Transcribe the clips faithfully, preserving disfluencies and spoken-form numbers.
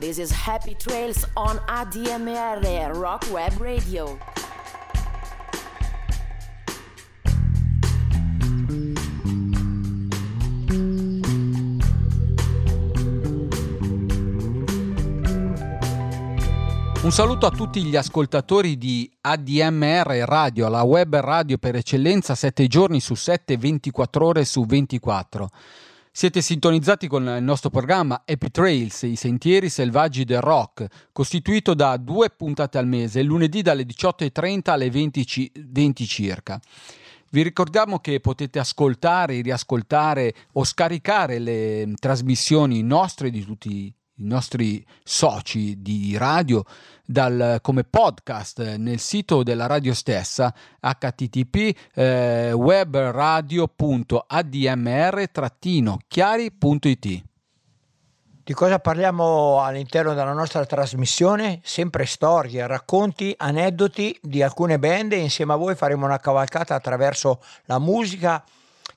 This is Happy Trails on A D M R Rock Web Radio. Un saluto a tutti gli ascoltatori di A D M R Radio, la web radio per eccellenza, sette giorni su sette, ventiquattro ore su ventiquattro. Siete sintonizzati con il nostro programma Happy Trails, i sentieri selvaggi del rock, costituito da due puntate al mese, lunedì dalle diciotto e trenta alle venti circa. Vi ricordiamo che potete ascoltare, riascoltare o scaricare le trasmissioni nostre di tutti i nostri soci di radio dal, come podcast nel sito della radio stessa http eh, webradio punto a d m r trattino chiari punto i t. Di cosa parliamo all'interno della nostra trasmissione? Sempre storie, racconti, aneddoti di alcune band, e insieme a voi faremo una cavalcata attraverso la musica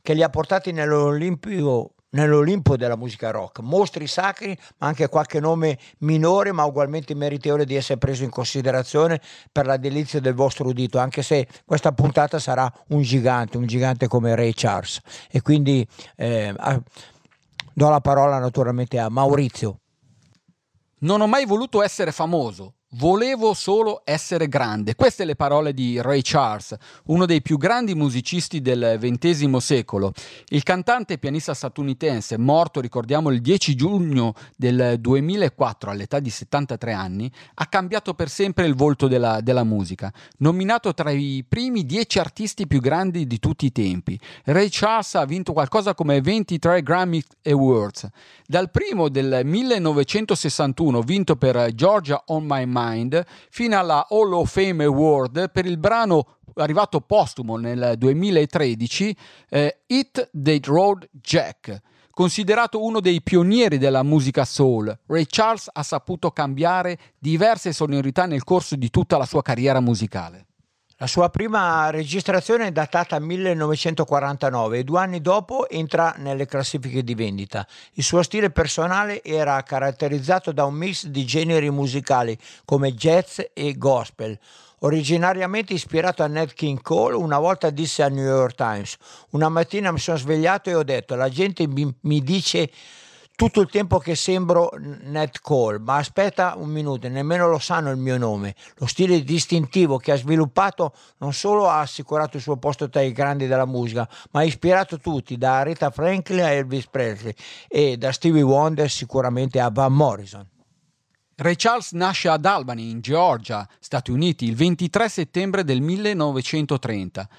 che li ha portati nell'Olimpio nell'Olimpo della musica rock, mostri sacri, ma anche qualche nome minore ma ugualmente meritevole di essere preso in considerazione per la delizia del vostro udito, anche se questa puntata sarà un gigante, un gigante come Ray Charles. E quindi eh, do la parola naturalmente a Maurizio. Non ho mai voluto essere famoso, volevo solo essere grande. Queste le parole di Ray Charles, uno dei più grandi musicisti del ventesimo secolo. Il cantante e pianista statunitense, morto, ricordiamo, il dieci giugno del duemilaquattro all'età di settantatré anni, ha cambiato per sempre il volto della, della musica. Nominato tra i primi dieci artisti più grandi di tutti i tempi, Ray Charles ha vinto qualcosa come ventitré Grammy Awards. Dal primo del millenovecentosessantuno, vinto per Georgia On My Mind, Mind, fino alla Hall of Fame Award per il brano arrivato postumo nel duemilatredici, eh, Hit the Road Jack. Considerato uno dei pionieri della musica soul, Ray Charles ha saputo cambiare diverse sonorità nel corso di tutta la sua carriera musicale. La sua prima registrazione è datata millenovecentoquarantanove e due anni dopo entra nelle classifiche di vendita. Il suo stile personale era caratterizzato da un mix di generi musicali come jazz e gospel. Originariamente ispirato a Nat King Cole, una volta disse al New York Times: «Una mattina mi sono svegliato e ho detto, la gente mi, mi dice tutto il tempo che sembro Nat Cole, ma aspetta un minuto, nemmeno lo sanno il mio nome». Lo stile distintivo che ha sviluppato non solo ha assicurato il suo posto tra i grandi della musica, ma ha ispirato tutti, da Aretha Franklin a Elvis Presley e da Stevie Wonder sicuramente a Van Morrison. Ray Charles nasce ad Albany, in Georgia, Stati Uniti, il ventitré settembre del millenovecentotrenta.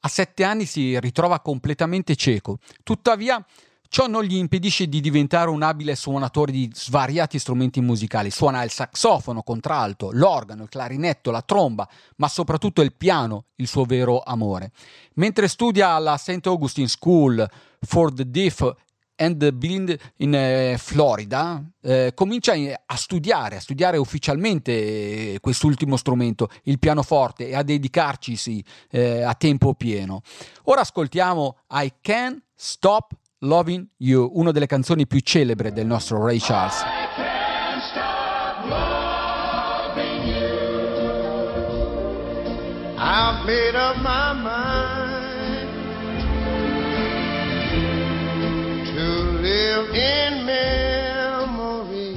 A sette anni si ritrova completamente cieco, tuttavia ciò non gli impedisce di diventare un abile suonatore di svariati strumenti musicali. Suona il saxofono, contralto, l'organo, il clarinetto, la tromba, ma soprattutto il piano, il suo vero amore. Mentre studia alla Saint Augustine School for the Deaf and the Blind in eh, Florida, eh, comincia a studiare, a studiare ufficialmente eh, quest'ultimo strumento, il pianoforte, e a dedicarcisi eh, a tempo pieno. Ora ascoltiamo I Can't Stop Loving You, una delle canzoni più celebri del nostro Ray Charles. I've made up my mind to live in memories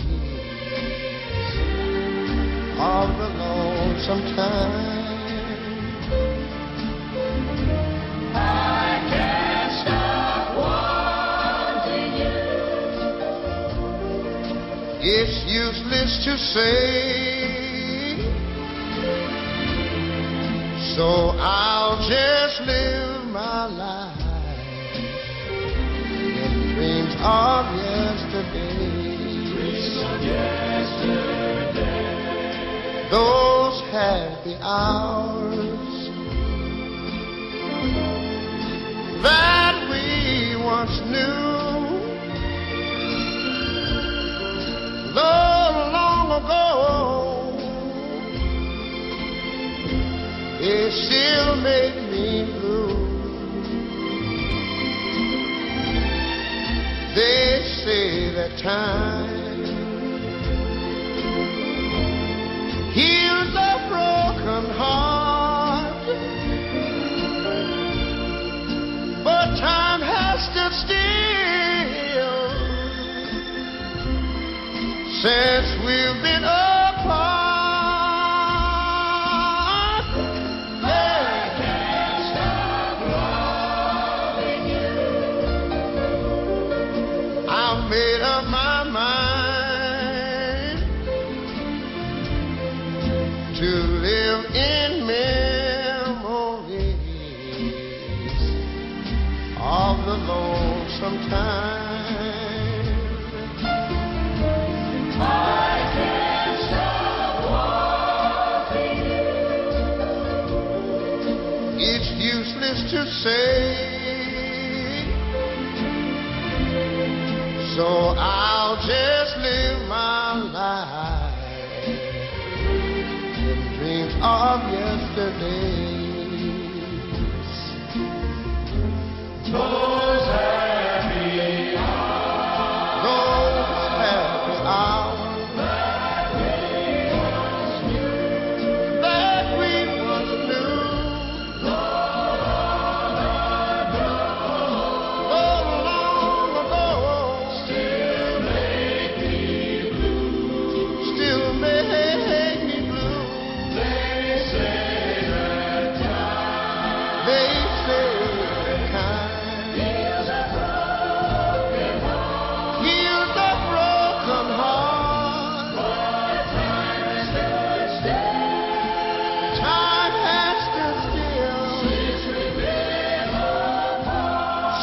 of the lonesome time. I can't It's useless to say, so I'll just live my life in dreams of yesterday. Dreams of yesterday. Those happy hours that we once knew, so long ago, it still made me blue. They say that time heals a broken heart. But time has stood still since we've been apart. So I'll just live my life in dreams of yesterdays. Those happy hours, those happy hours that we once knew, that we once knew. Long long ago, still make me blue, still make me blue. They say that time, they say that time heals a broken heart, heals a broken heart. But time has stood still, time has stood still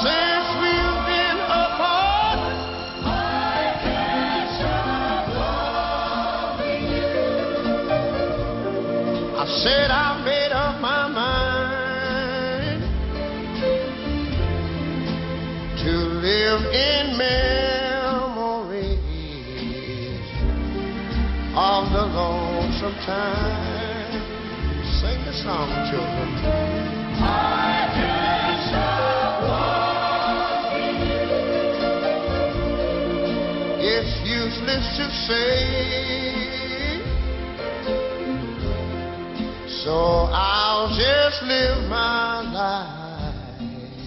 since we've been apart. Since we've been apart, I can't stop loving you. I said I made up my mind to live in memories of the lonesome time. Sing the song, children. I can't stop loving you. It's useless to say, so I'll just live my life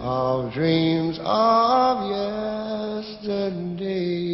of dreams of yesterday.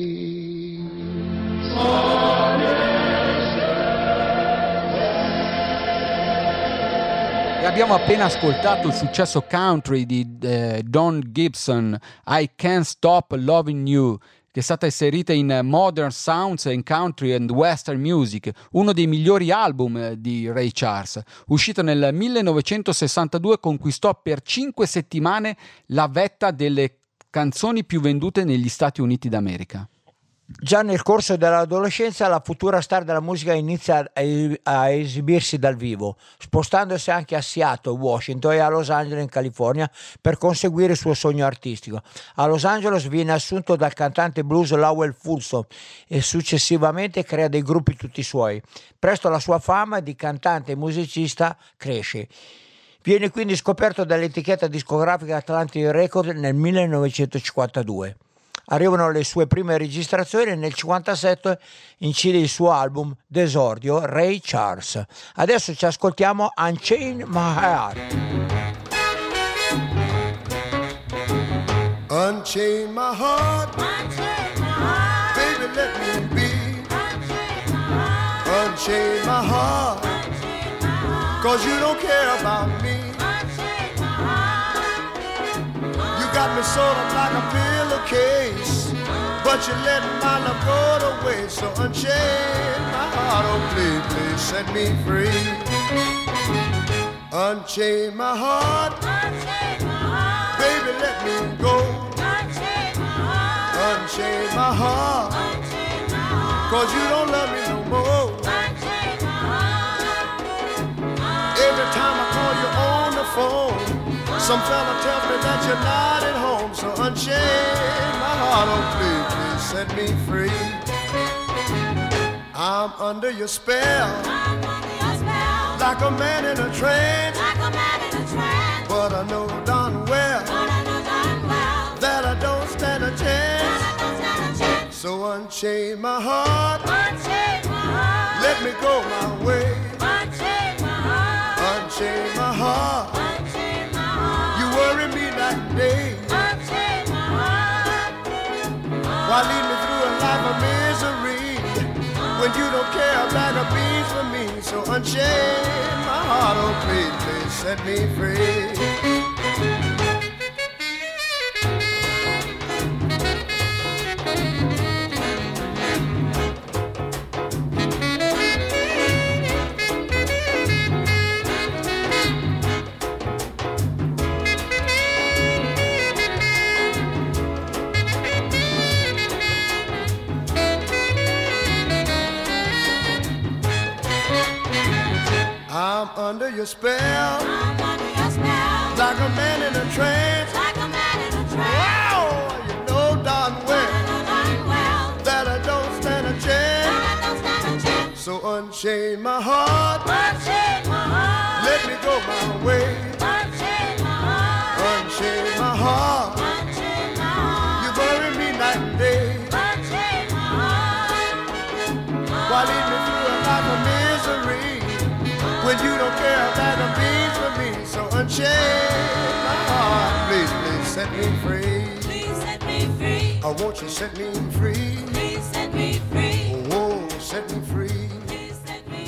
E abbiamo appena ascoltato il successo country di eh, Don Gibson, I Can't Stop Loving You, che è stata inserita in Modern Sounds and Country and Western Music, uno dei migliori album eh, di Ray Charles. Uscito nel millenovecentosessantadue, conquistò per cinque settimane la vetta delle canzoni più vendute negli Stati Uniti d'America. Già nel corso dell'adolescenza la futura star della musica inizia a es- a esibirsi dal vivo, spostandosi anche a Seattle, Washington e a Los Angeles in California per conseguire il suo sogno artistico. A Los Angeles viene assunto dal cantante blues Lowell Fulson e successivamente crea dei gruppi tutti suoi. Presto la sua fama di cantante e musicista cresce. Viene quindi scoperto dall'etichetta discografica Atlantic Records nel millenovecentocinquantadue. Arrivano le sue prime registrazioni e nel cinquantasette incide il suo album d'esordio Ray Charles. Adesso ci ascoltiamo Unchain My Heart. Unchain my heart, unchain my heart, baby let me be. Unchain my heart, unchain my heart, cause you don't care about me. Unchain my heart, you got me sort of like a pill. Case, but you let my love go to waste. So unchain my heart, oh please, please set me free. Unchain my heart, unchain my heart, baby let me go. Unchain my heart, unchain my heart, unchain my heart, cause you don't love me no more. Unchain my heart, every time I call you on the phone, some fella tells me that you're not at home. So unchain my heart, oh please, please set me free. I'm under your spell, I'm under your spell, like a man in a trance, like a man in a trance. But I know darn well, but I know darn well, that I don't stand a chance. That I don't stand a chance. So unchain my heart, unchain my heart. Let me go my way. Unchain my heart. Unchain my heart. Unchain my heart. You worry me that day. Unchain my heart. Why lead me through a life of misery when you don't care about a bean for me? So unchain my heart, oh please, please set me free. Under your spell, I'm under your spell, like a man in a trance, like a man in a trance. Wow, you know darn well, well, that I don't stand a chance. That I don't stand a chance. So unchain my heart, unchain my heart. Let me go my way, unchain my heart. Unchain my heart, unchain my heart. You bury me night and day, unchain my heart. Why lead me through a life of misery? When you don't care about a beat for me, so unchain my heart. Please, please set me free. Please set me free. Oh, won't you set me free? Please set me free. Oh, set me free.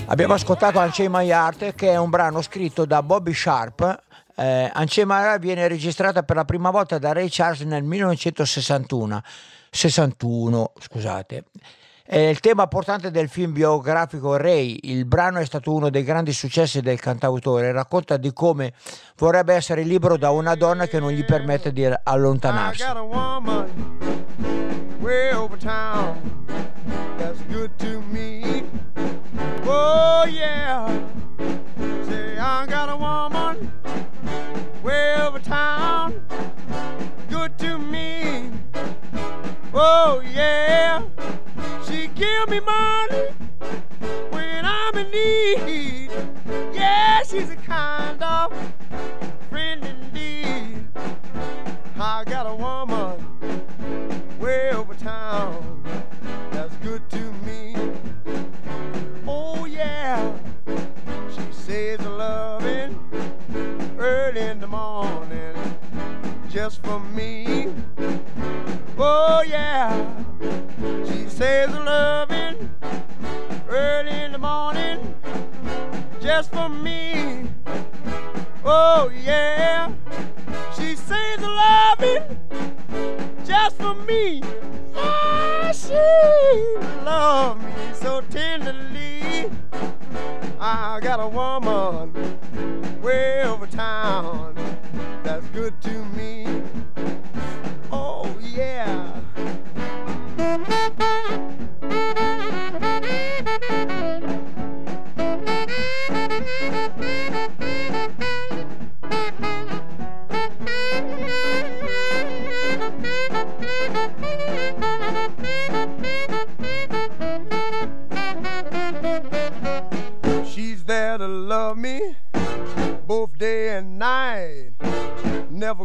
Abbiamo ascoltato Unchain My Heart, che è un brano scritto da Bobby Sharp. Eh, Unchain My Heart viene registrata per la prima volta da Ray Charles nel millenovecentosessantuno, sessantuno, scusate. È il tema portante del film biografico Ray. Il brano è stato uno dei grandi successi del cantautore. Racconta di come vorrebbe essere libero da una donna che non gli permette di allontanarsi. She give me money when I'm in need. Yeah, she's a kind of friend indeed. I got a woman way over town that's good to me. Oh yeah, she says loving early in the morning just for me. Oh yeah, she says loving early in the morning just for me. Oh yeah, she says loving just for me. Yeah, she loves me so tenderly. I got a woman way over town that's good to me. Oh yeah. She's there to love me both day and night. Never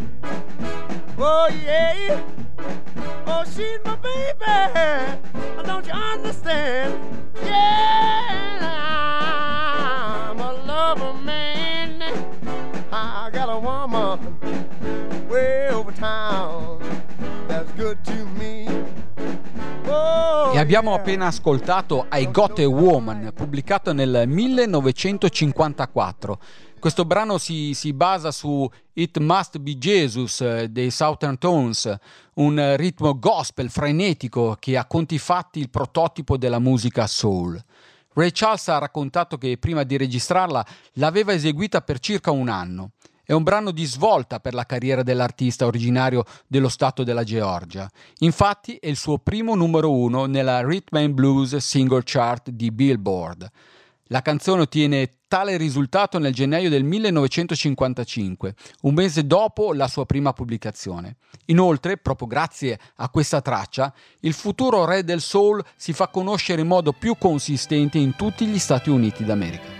Oh yeah. Oh, she's my baby, don't you understand? Yeah, I'm a lover man. I got a woman way over town that's good to me. E abbiamo appena ascoltato I Got a Woman, pubblicato nel millenovecentocinquantaquattro. Questo brano si, si basa su It Must Be Jesus dei Southern Tones, un ritmo gospel frenetico che ha a conti fatti il prototipo della musica soul. Ray Charles ha raccontato che prima di registrarla l'aveva eseguita per circa un anno. È un brano di svolta per la carriera dell'artista originario dello stato della Georgia. Infatti è il suo primo numero uno nella Rhythm and Blues Single Chart di Billboard. La canzone ottiene tale risultato nel gennaio del millenovecentocinquantacinque, un mese dopo la sua prima pubblicazione. Inoltre, proprio grazie a questa traccia, il futuro re del soul si fa conoscere in modo più consistente in tutti gli Stati Uniti d'America.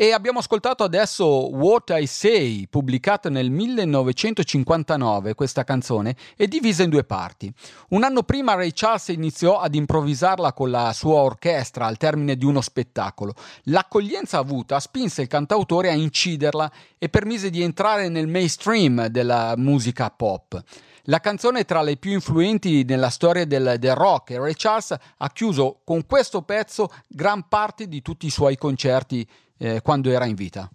E abbiamo ascoltato adesso What I Say, pubblicata nel millenovecentocinquantanove. Questa canzone è divisa in due parti. Un anno prima Ray Charles iniziò ad improvvisarla con la sua orchestra al termine di uno spettacolo. L'accoglienza avuta spinse il cantautore a inciderla e permise di entrare nel mainstream della musica pop. La canzone è tra le più influenti nella storia del, del rock e Ray Charles ha chiuso con questo pezzo gran parte di tutti i suoi concerti Eh, quando era in vita.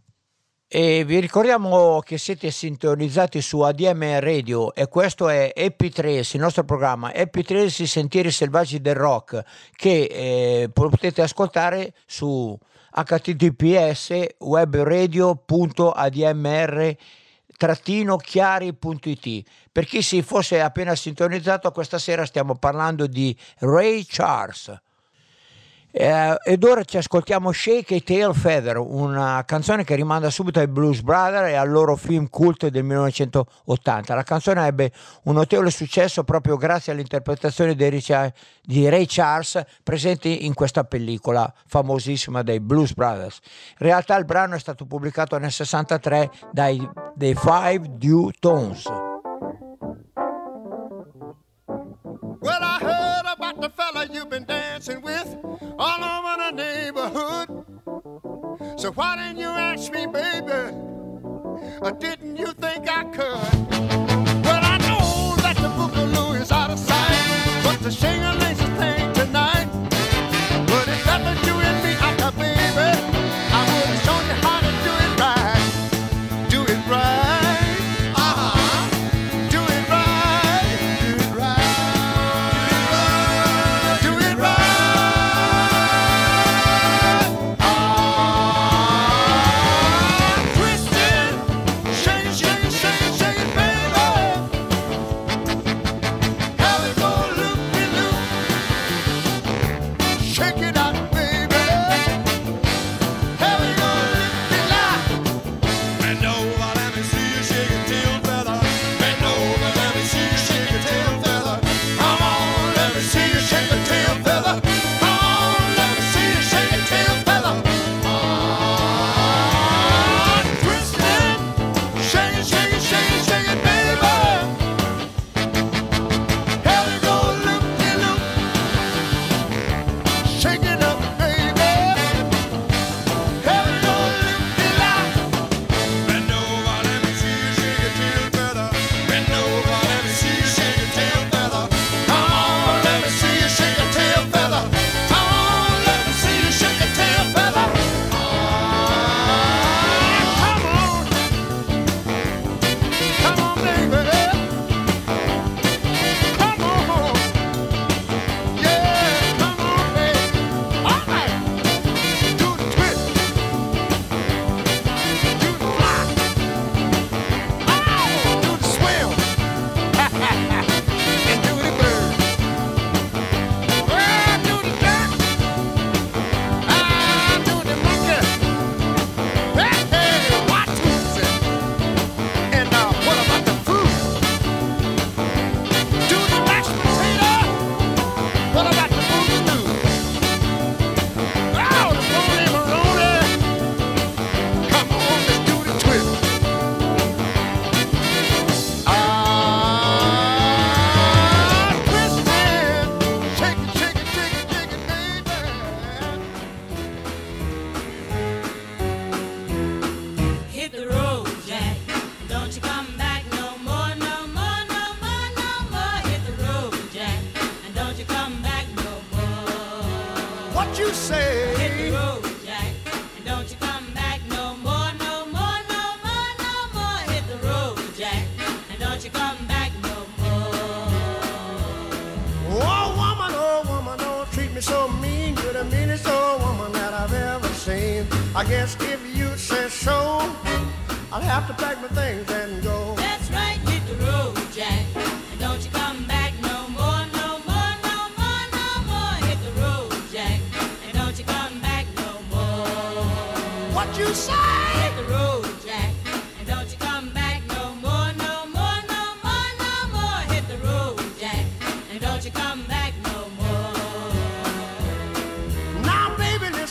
E vi ricordiamo che siete sintonizzati su A D M R Radio e questo è Happy Trails, il nostro programma Happy Trails, i sentieri selvaggi del rock, che eh, potete ascoltare su h t t p s web radio punto a d m r trattino chiari punto i t. Per chi si fosse appena sintonizzato, questa sera stiamo parlando di Ray Charles. Eh, ed ora ci ascoltiamo Shake a Tail Feather, una canzone che rimanda subito ai Blues Brothers e al loro film cult del millenovecentottanta. La canzone ebbe un notevole successo proprio grazie all'interpretazione di Ray Charles presente in questa pellicola famosissima dei Blues Brothers. In realtà il brano è stato pubblicato nel sessantatré dai The Five Du Tones. Well, I heard about the fella you've been dancing with all over the neighborhood. So why didn't you ask me, baby? Or didn't you think I could? Well, I know that the boogaloo is out of sight, but the shing-a-ling's a thing tonight. But if that was you and me, I thought, baby, I would have shown you how to do it right. Do it right.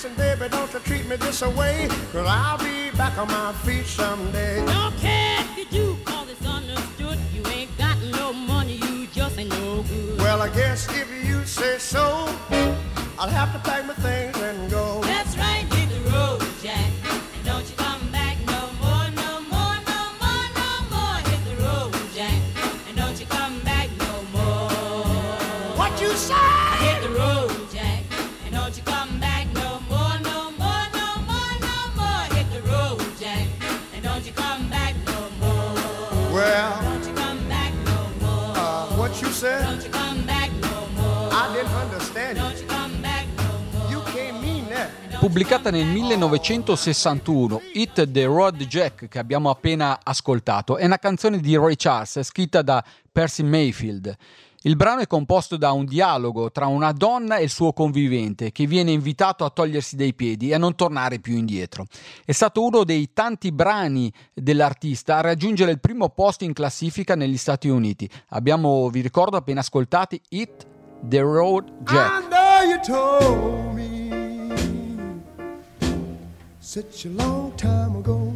Listen, baby, don't you treat me this away, cause I'll be back on my feet someday. Don't care if you do, cause it's understood. You ain't got no money, you just ain't no good. Well, I guess if you say so, I'll have to pack my things and go. That's right, hit the road, Jack. And don't you come back no more, no more, no more, no more. Hit the road, Jack. And don't you come back no more. What you say? I hit the road, Jack. And don't you come back no more, no more, no more, no more. Hit the road, Jack. And don't you come back no more. Well, don't you come back no more. Uh, what you said? Don't you come back no more. I didn't understand it. Pubblicata nel millenovecentosessantuno, Hit the Road Jack, che abbiamo appena ascoltato, è una canzone di Ray Charles scritta da Percy Mayfield. Il brano è composto da un dialogo tra una donna e il suo convivente, che viene invitato a togliersi dai piedi e a non tornare più indietro. È stato uno dei tanti brani dell'artista a raggiungere il primo posto in classifica negli Stati Uniti. Abbiamo, vi ricordo, appena ascoltati Hit the Road Jack. I know you told me such a long time ago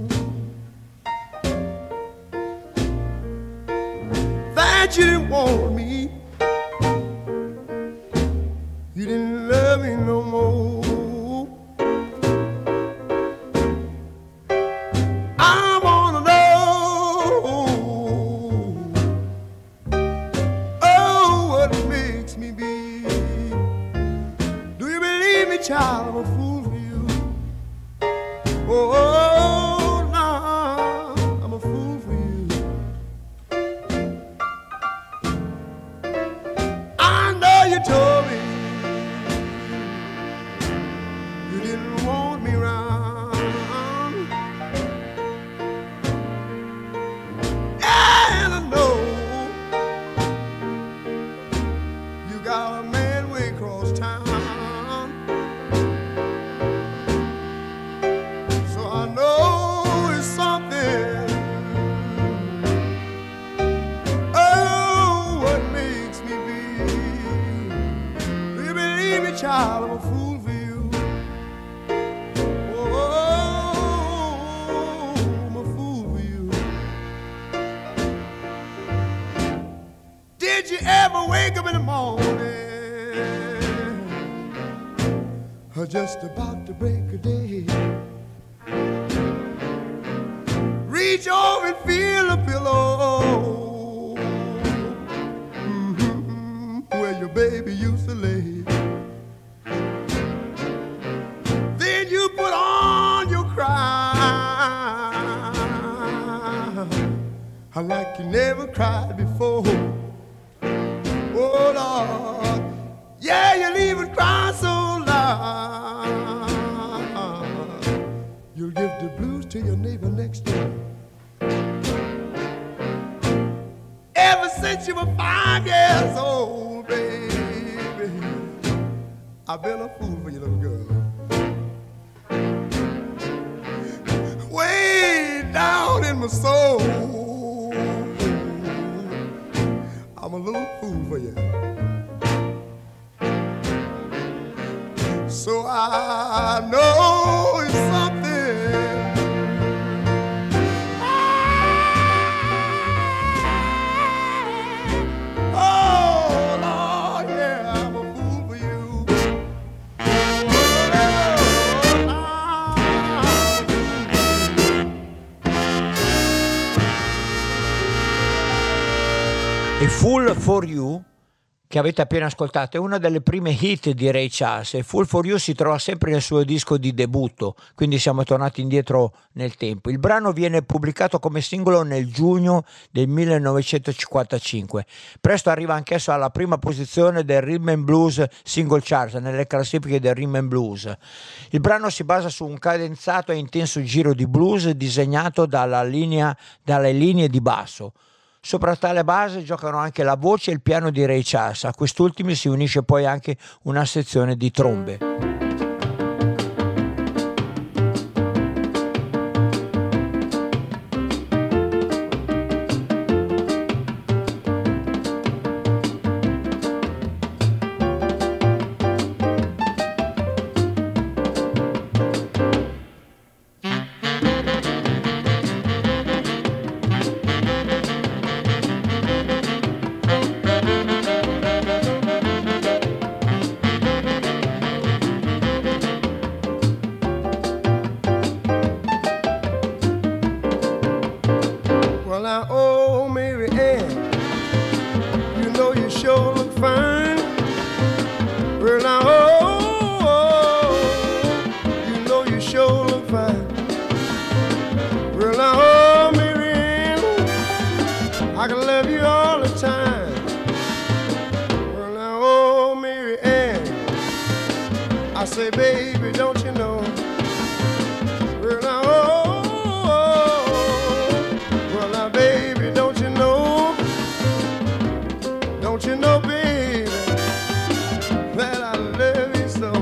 that you didn't want me, you didn't love me no more. I wanna know, oh, what makes me be. Do you believe me, child? I'm a fool. Oh, no, I'm a fool for you. I know you told me you didn't want me around, and I know you got a man way across town. Child, I'm a fool for you. Oh, I'm a fool for you. Did you ever wake up in the morning, or just about to break a day, reach over and feel a pillow, mm-hmm, where your baby used to lay? I like you never cried before. Oh, Lord. Yeah, you'll even cry so loud you'll give the blues to your neighbor next door. Ever since you were five years old, baby, I've been a fool for you, little girl. Way down in my soul, I'm a little fool for you. So I know it's something. Oh, Lord, yeah, I'm a fool for you. Oh, Lord. Fool for You, che avete appena ascoltato, è una delle prime hit di Ray Charles, e Fool for You si trova sempre nel suo disco di debutto, quindi siamo tornati indietro nel tempo. Il brano viene pubblicato come singolo nel giugno del millenovecentocinquantacinque. Presto arriva anch'esso alla prima posizione del Rhythm and Blues Single Chart, nelle classifiche del Rhythm and Blues. Il brano si basa su un cadenzato e intenso giro di blues disegnato dalla linea, dalle linee di basso. Sopra tale base giocano anche la voce e il piano di Ray Charles. A quest'ultimi si unisce poi anche una sezione di trombe. say, baby, don't you know? Well, now, oh, oh, oh, well, now, baby, don't you know? Don't you know, baby, that I love you so?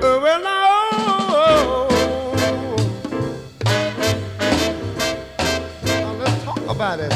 Well, now, oh, oh, oh. Now, let's talk about it.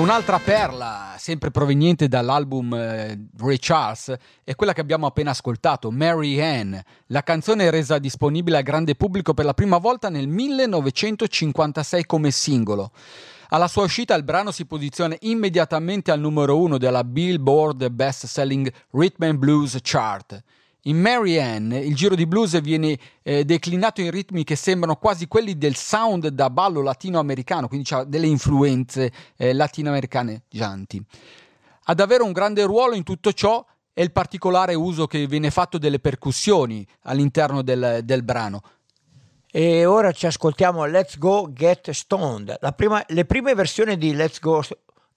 Un'altra perla, sempre proveniente dall'album eh, Ray Charles, è quella che abbiamo appena ascoltato, Mary Ann. La canzone è resa disponibile al grande pubblico per la prima volta nel millenovecentocinquantasei come singolo. Alla sua uscita il brano si posiziona immediatamente al numero uno della Billboard Best Selling Rhythm and Blues Chart. In Mary Ann il giro di blues viene eh, declinato in ritmi che sembrano quasi quelli del sound da ballo latinoamericano, quindi ha delle influenze eh, latinoamericaneggianti. Ad avere un grande ruolo in tutto ciò è il particolare uso che viene fatto delle percussioni all'interno del, del brano. E ora ci ascoltiamo Let's Go Get Stoned. La prima, le prime versioni di Let's Go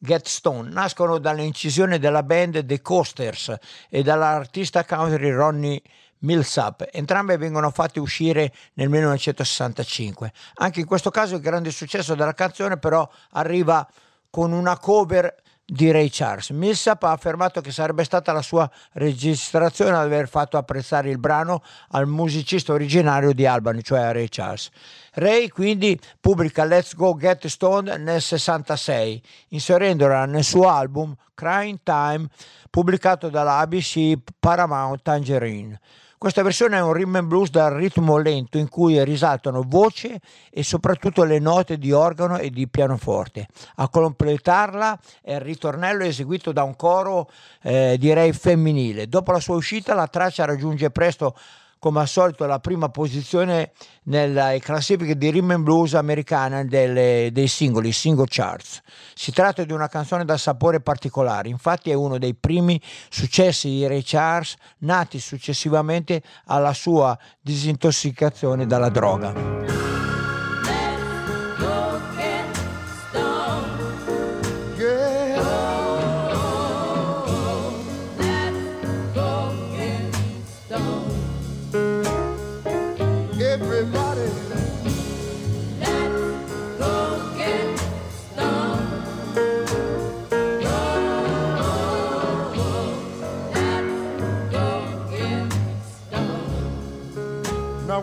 Get Stoned nascono dall'incisione della band The Coasters e dall'artista country Ronnie Millsap. Entrambe vengono fatte uscire nel millenovecentosessantacinque. Anche in questo caso il grande successo della canzone però arriva con una cover di Ray Charles. Millsap ha affermato che sarebbe stata la sua registrazione ad aver fatto apprezzare il brano al musicista originario di Albany, cioè a Ray Charles. Ray quindi pubblica Let's Go Get Stoned nel sessantasei, inserendola nel suo album Crying Time, pubblicato dalla A B C Paramount Tangerine. Questa versione è un rhythm and blues dal ritmo lento in cui risaltano voce e soprattutto le note di organo e di pianoforte. A completarla è il ritornello eseguito da un coro eh, direi femminile. Dopo la sua uscita la traccia raggiunge presto, come al solito, la prima posizione nelle classifiche di rhythm and blues americana delle, dei singoli, single charts. Si tratta di una canzone dal sapore particolare, infatti è uno dei primi successi di Ray Charles nati successivamente alla sua disintossicazione dalla droga.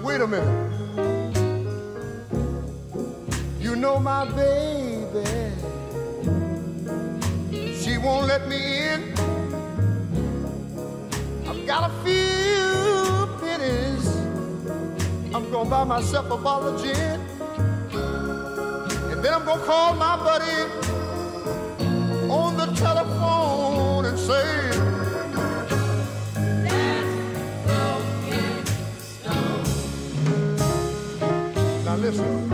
Wait a minute. You know my baby, she won't let me in. I've got a few pennies, I'm gonna buy myself a bottle of gin, and then I'm gonna call my buddy on the telephone and say, listen,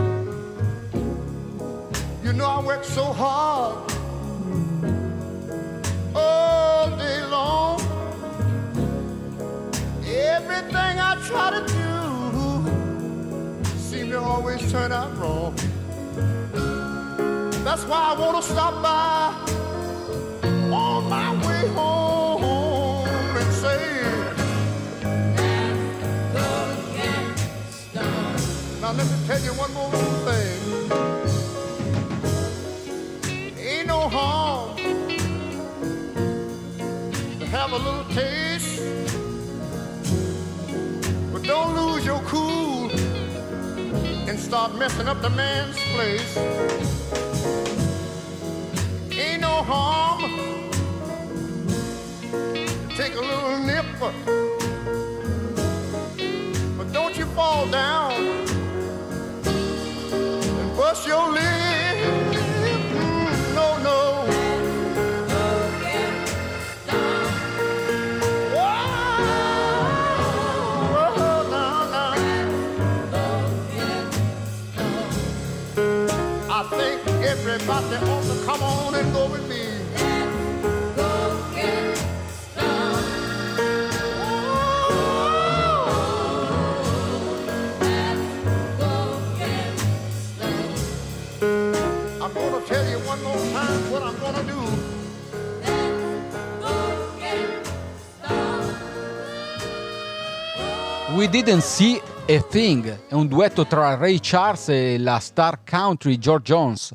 you know I work so hard all day long. Everything I try to do seems to always turn out wrong. That's why I want to stop by on my way let me tell you one more thing. Ain't no harm to have a little taste, but don't lose your cool and start messing up the man's place. Ain't no harm to take a little nip, fall down and bust your lip. Mm, no, no. Whoa, no, no. I think everybody ought to come on and go with me. What I'm gonna do, We Didn't See a Thing è un duetto tra Ray Charles e la star country George Jones.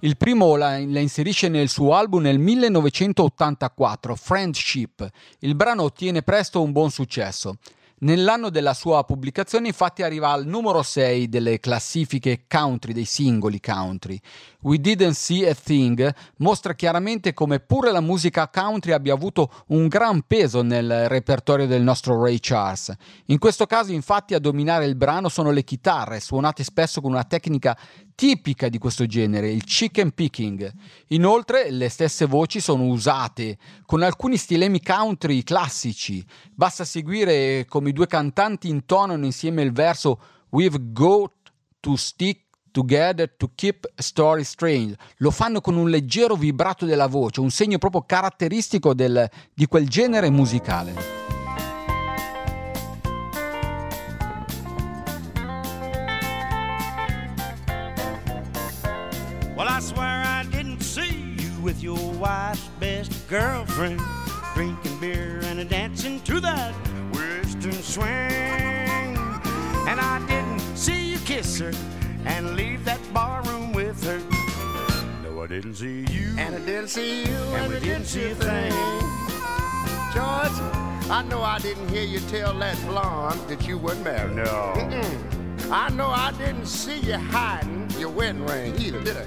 Il primo la, la inserisce nel suo album nel millenovecentottantaquattro, Friendship. Il brano ottiene presto un buon successo. Nell'anno della sua pubblicazione infatti arriva al numero sei delle classifiche country, dei singoli country. We Didn't See a Thing mostra chiaramente come pure la musica country abbia avuto un gran peso nel repertorio del nostro Ray Charles. In questo caso infatti a dominare il brano sono le chitarre, suonate spesso con una tecnica tipica di questo genere, il chicken picking. Inoltre le stesse voci sono usate con alcuni stilemi country classici. Basta seguire come i due cantanti intonano insieme il verso "We've got to stick together to keep a story strange". Lo fanno con un leggero vibrato della voce, un segno proprio caratteristico del, di quel genere musicale. I swear I didn't see you with your wife's best girlfriend, drinking beer and a dancing to that western swing. And I didn't see you kiss her and leave that barroom with her. No, I didn't see you, and I didn't see you, and, and we didn't see a thing. George, I know I didn't hear you tell that blonde that you weren't married. No. Mm-mm. I know I didn't see you hiding your wedding ring either, did I?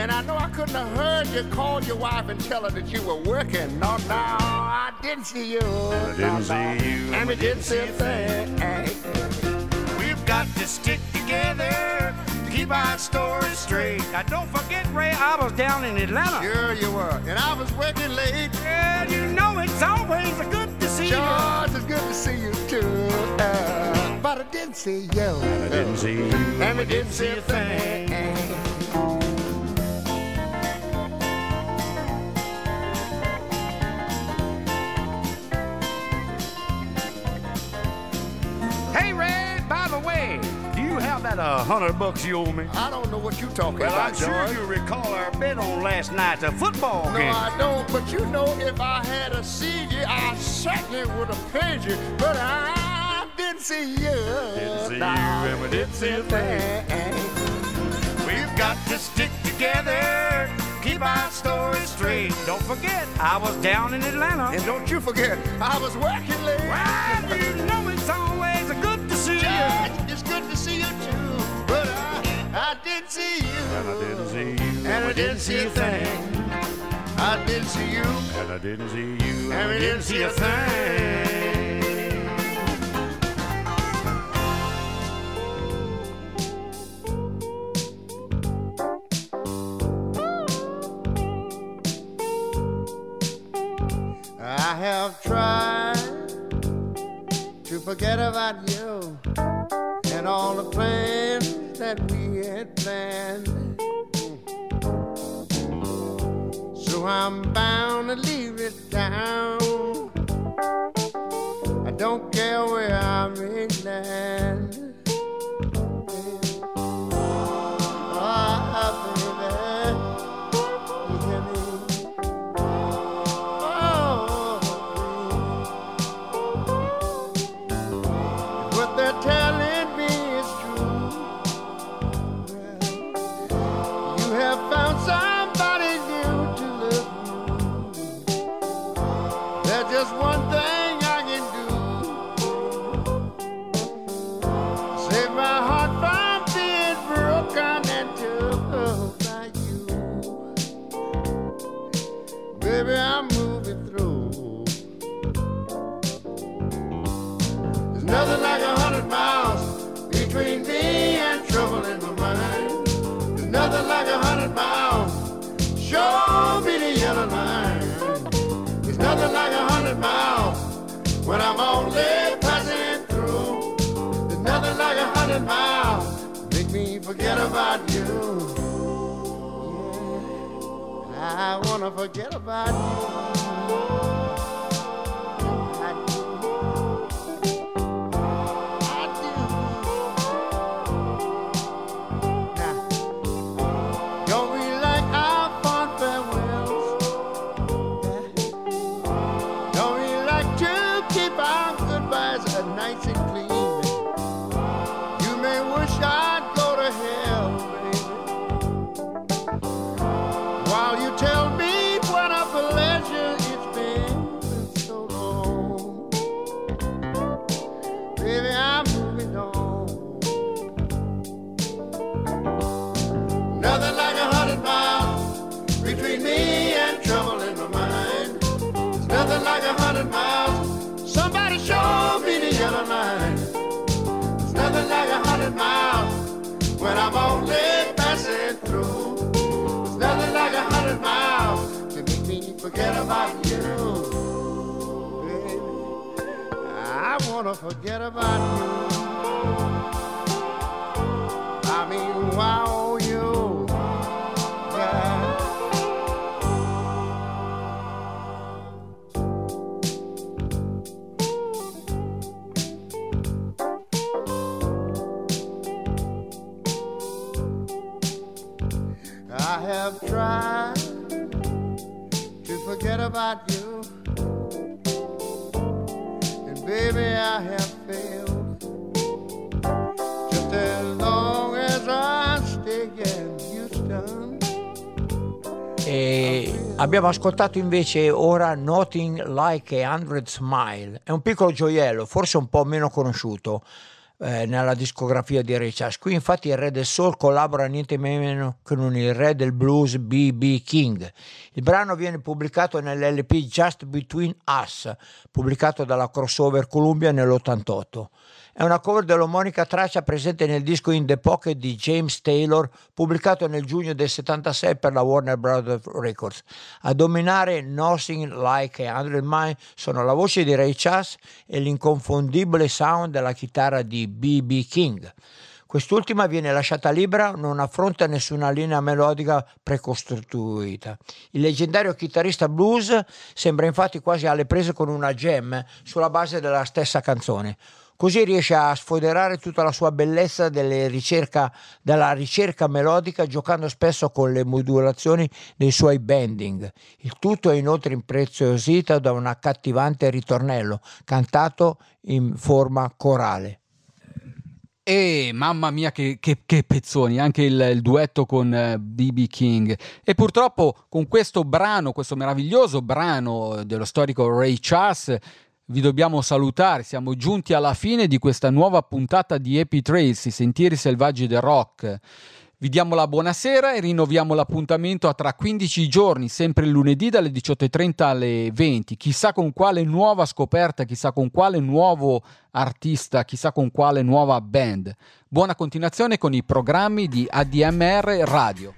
And I know I couldn't have heard you call your wife and tell her that you were working. No, no, I didn't see you. I didn't no, see no. you. And, and we didn't see a thing. thing. We've got to stick together to keep our story straight. Now, don't forget, Ray, I was down in Atlanta. Sure you were. And I was working late. Yeah, you know it's always good to see George, you. George, it's good to see you, too. Uh, but I didn't see you. And I didn't see you. And, and we didn't see a thing. thing. About a hundred bucks you owe me. I don't know what you're talking well, about, George. Well, I'm sure you recall our bet on last night's football game. No, I don't, but you know if I had a seen you, I certainly would have paid you, but I didn't see you. Didn't see no, you, and we didn't see a thing. thing. We've got to stick together, keep our story straight. Don't forget, I was down in Atlanta. And don't you forget, I was working late. Well, you know it's always good to see George. You. Good to see you too, but I, I didn't see you, and I didn't see you, and I didn't see a thing. I didn't see you, and I didn't see you, and we didn't see a thing. I have tried to forget about you. And all the plans that we had planned. So I'm bound to leave it down. I don't care where I may land. Oh, baby, you hear me? Oh, baby. What they're telling me is true. There's one thing I can do, save my heart from being broken into love by you. Baby, I'm moving through. There's nothing like a hundred miles between me and trouble in my mind. There's nothing like a hundred miles, show me the yellow line. There's nothing like a hundred miles when I'm only passing through. There's nothing like a hundred miles make me forget about you. Yeah, I wanna forget about you. Forget about you. I mean, wow, you. Yeah. I have tried to forget about you. Baby, I have failed. Just as long as I stay in Houston. E abbiamo ascoltato invece ora Nothing Like a Hundred Smile. È un piccolo gioiello, forse un po' meno conosciuto eh, nella discografia di Ray Charles. Qui infatti il re del soul collabora niente meno che con il re del blues B B. King. Il brano viene pubblicato nell'L P Just Between Us, pubblicato dalla Crossover Columbia nell'ottantotto. È una cover dell'omonima traccia presente nel disco In the Pocket di James Taylor, pubblicato nel giugno del settantasei per la Warner Brothers Records. A dominare Nothing Like a Hundred Miles sono la voce di Ray Charles e l'inconfondibile sound della chitarra di B B. King. Quest'ultima viene lasciata libera, non affronta nessuna linea melodica precostituita. Il leggendario chitarrista blues sembra infatti quasi alle prese con una jam sulla base della stessa canzone. Così riesce a sfoderare tutta la sua bellezza delle ricerca, dalla ricerca melodica, giocando spesso con le modulazioni dei suoi bending. Il tutto è inoltre impreziosito da un accattivante ritornello, cantato in forma corale. E mamma mia che, che, che pezzoni, anche il, il duetto con eh, B B. King. E purtroppo con questo brano, questo meraviglioso brano dello storico Ray Charles, vi dobbiamo salutare, siamo giunti alla fine di questa nuova puntata di Happy Trails, i sentieri selvaggi del rock. Vi diamo la buonasera e rinnoviamo l'appuntamento a tra quindici giorni, sempre il lunedì dalle diciotto e trenta alle venti. Chissà con quale nuova scoperta, chissà con quale nuovo artista, chissà con quale nuova band. Buona continuazione con i programmi di A D M R Radio.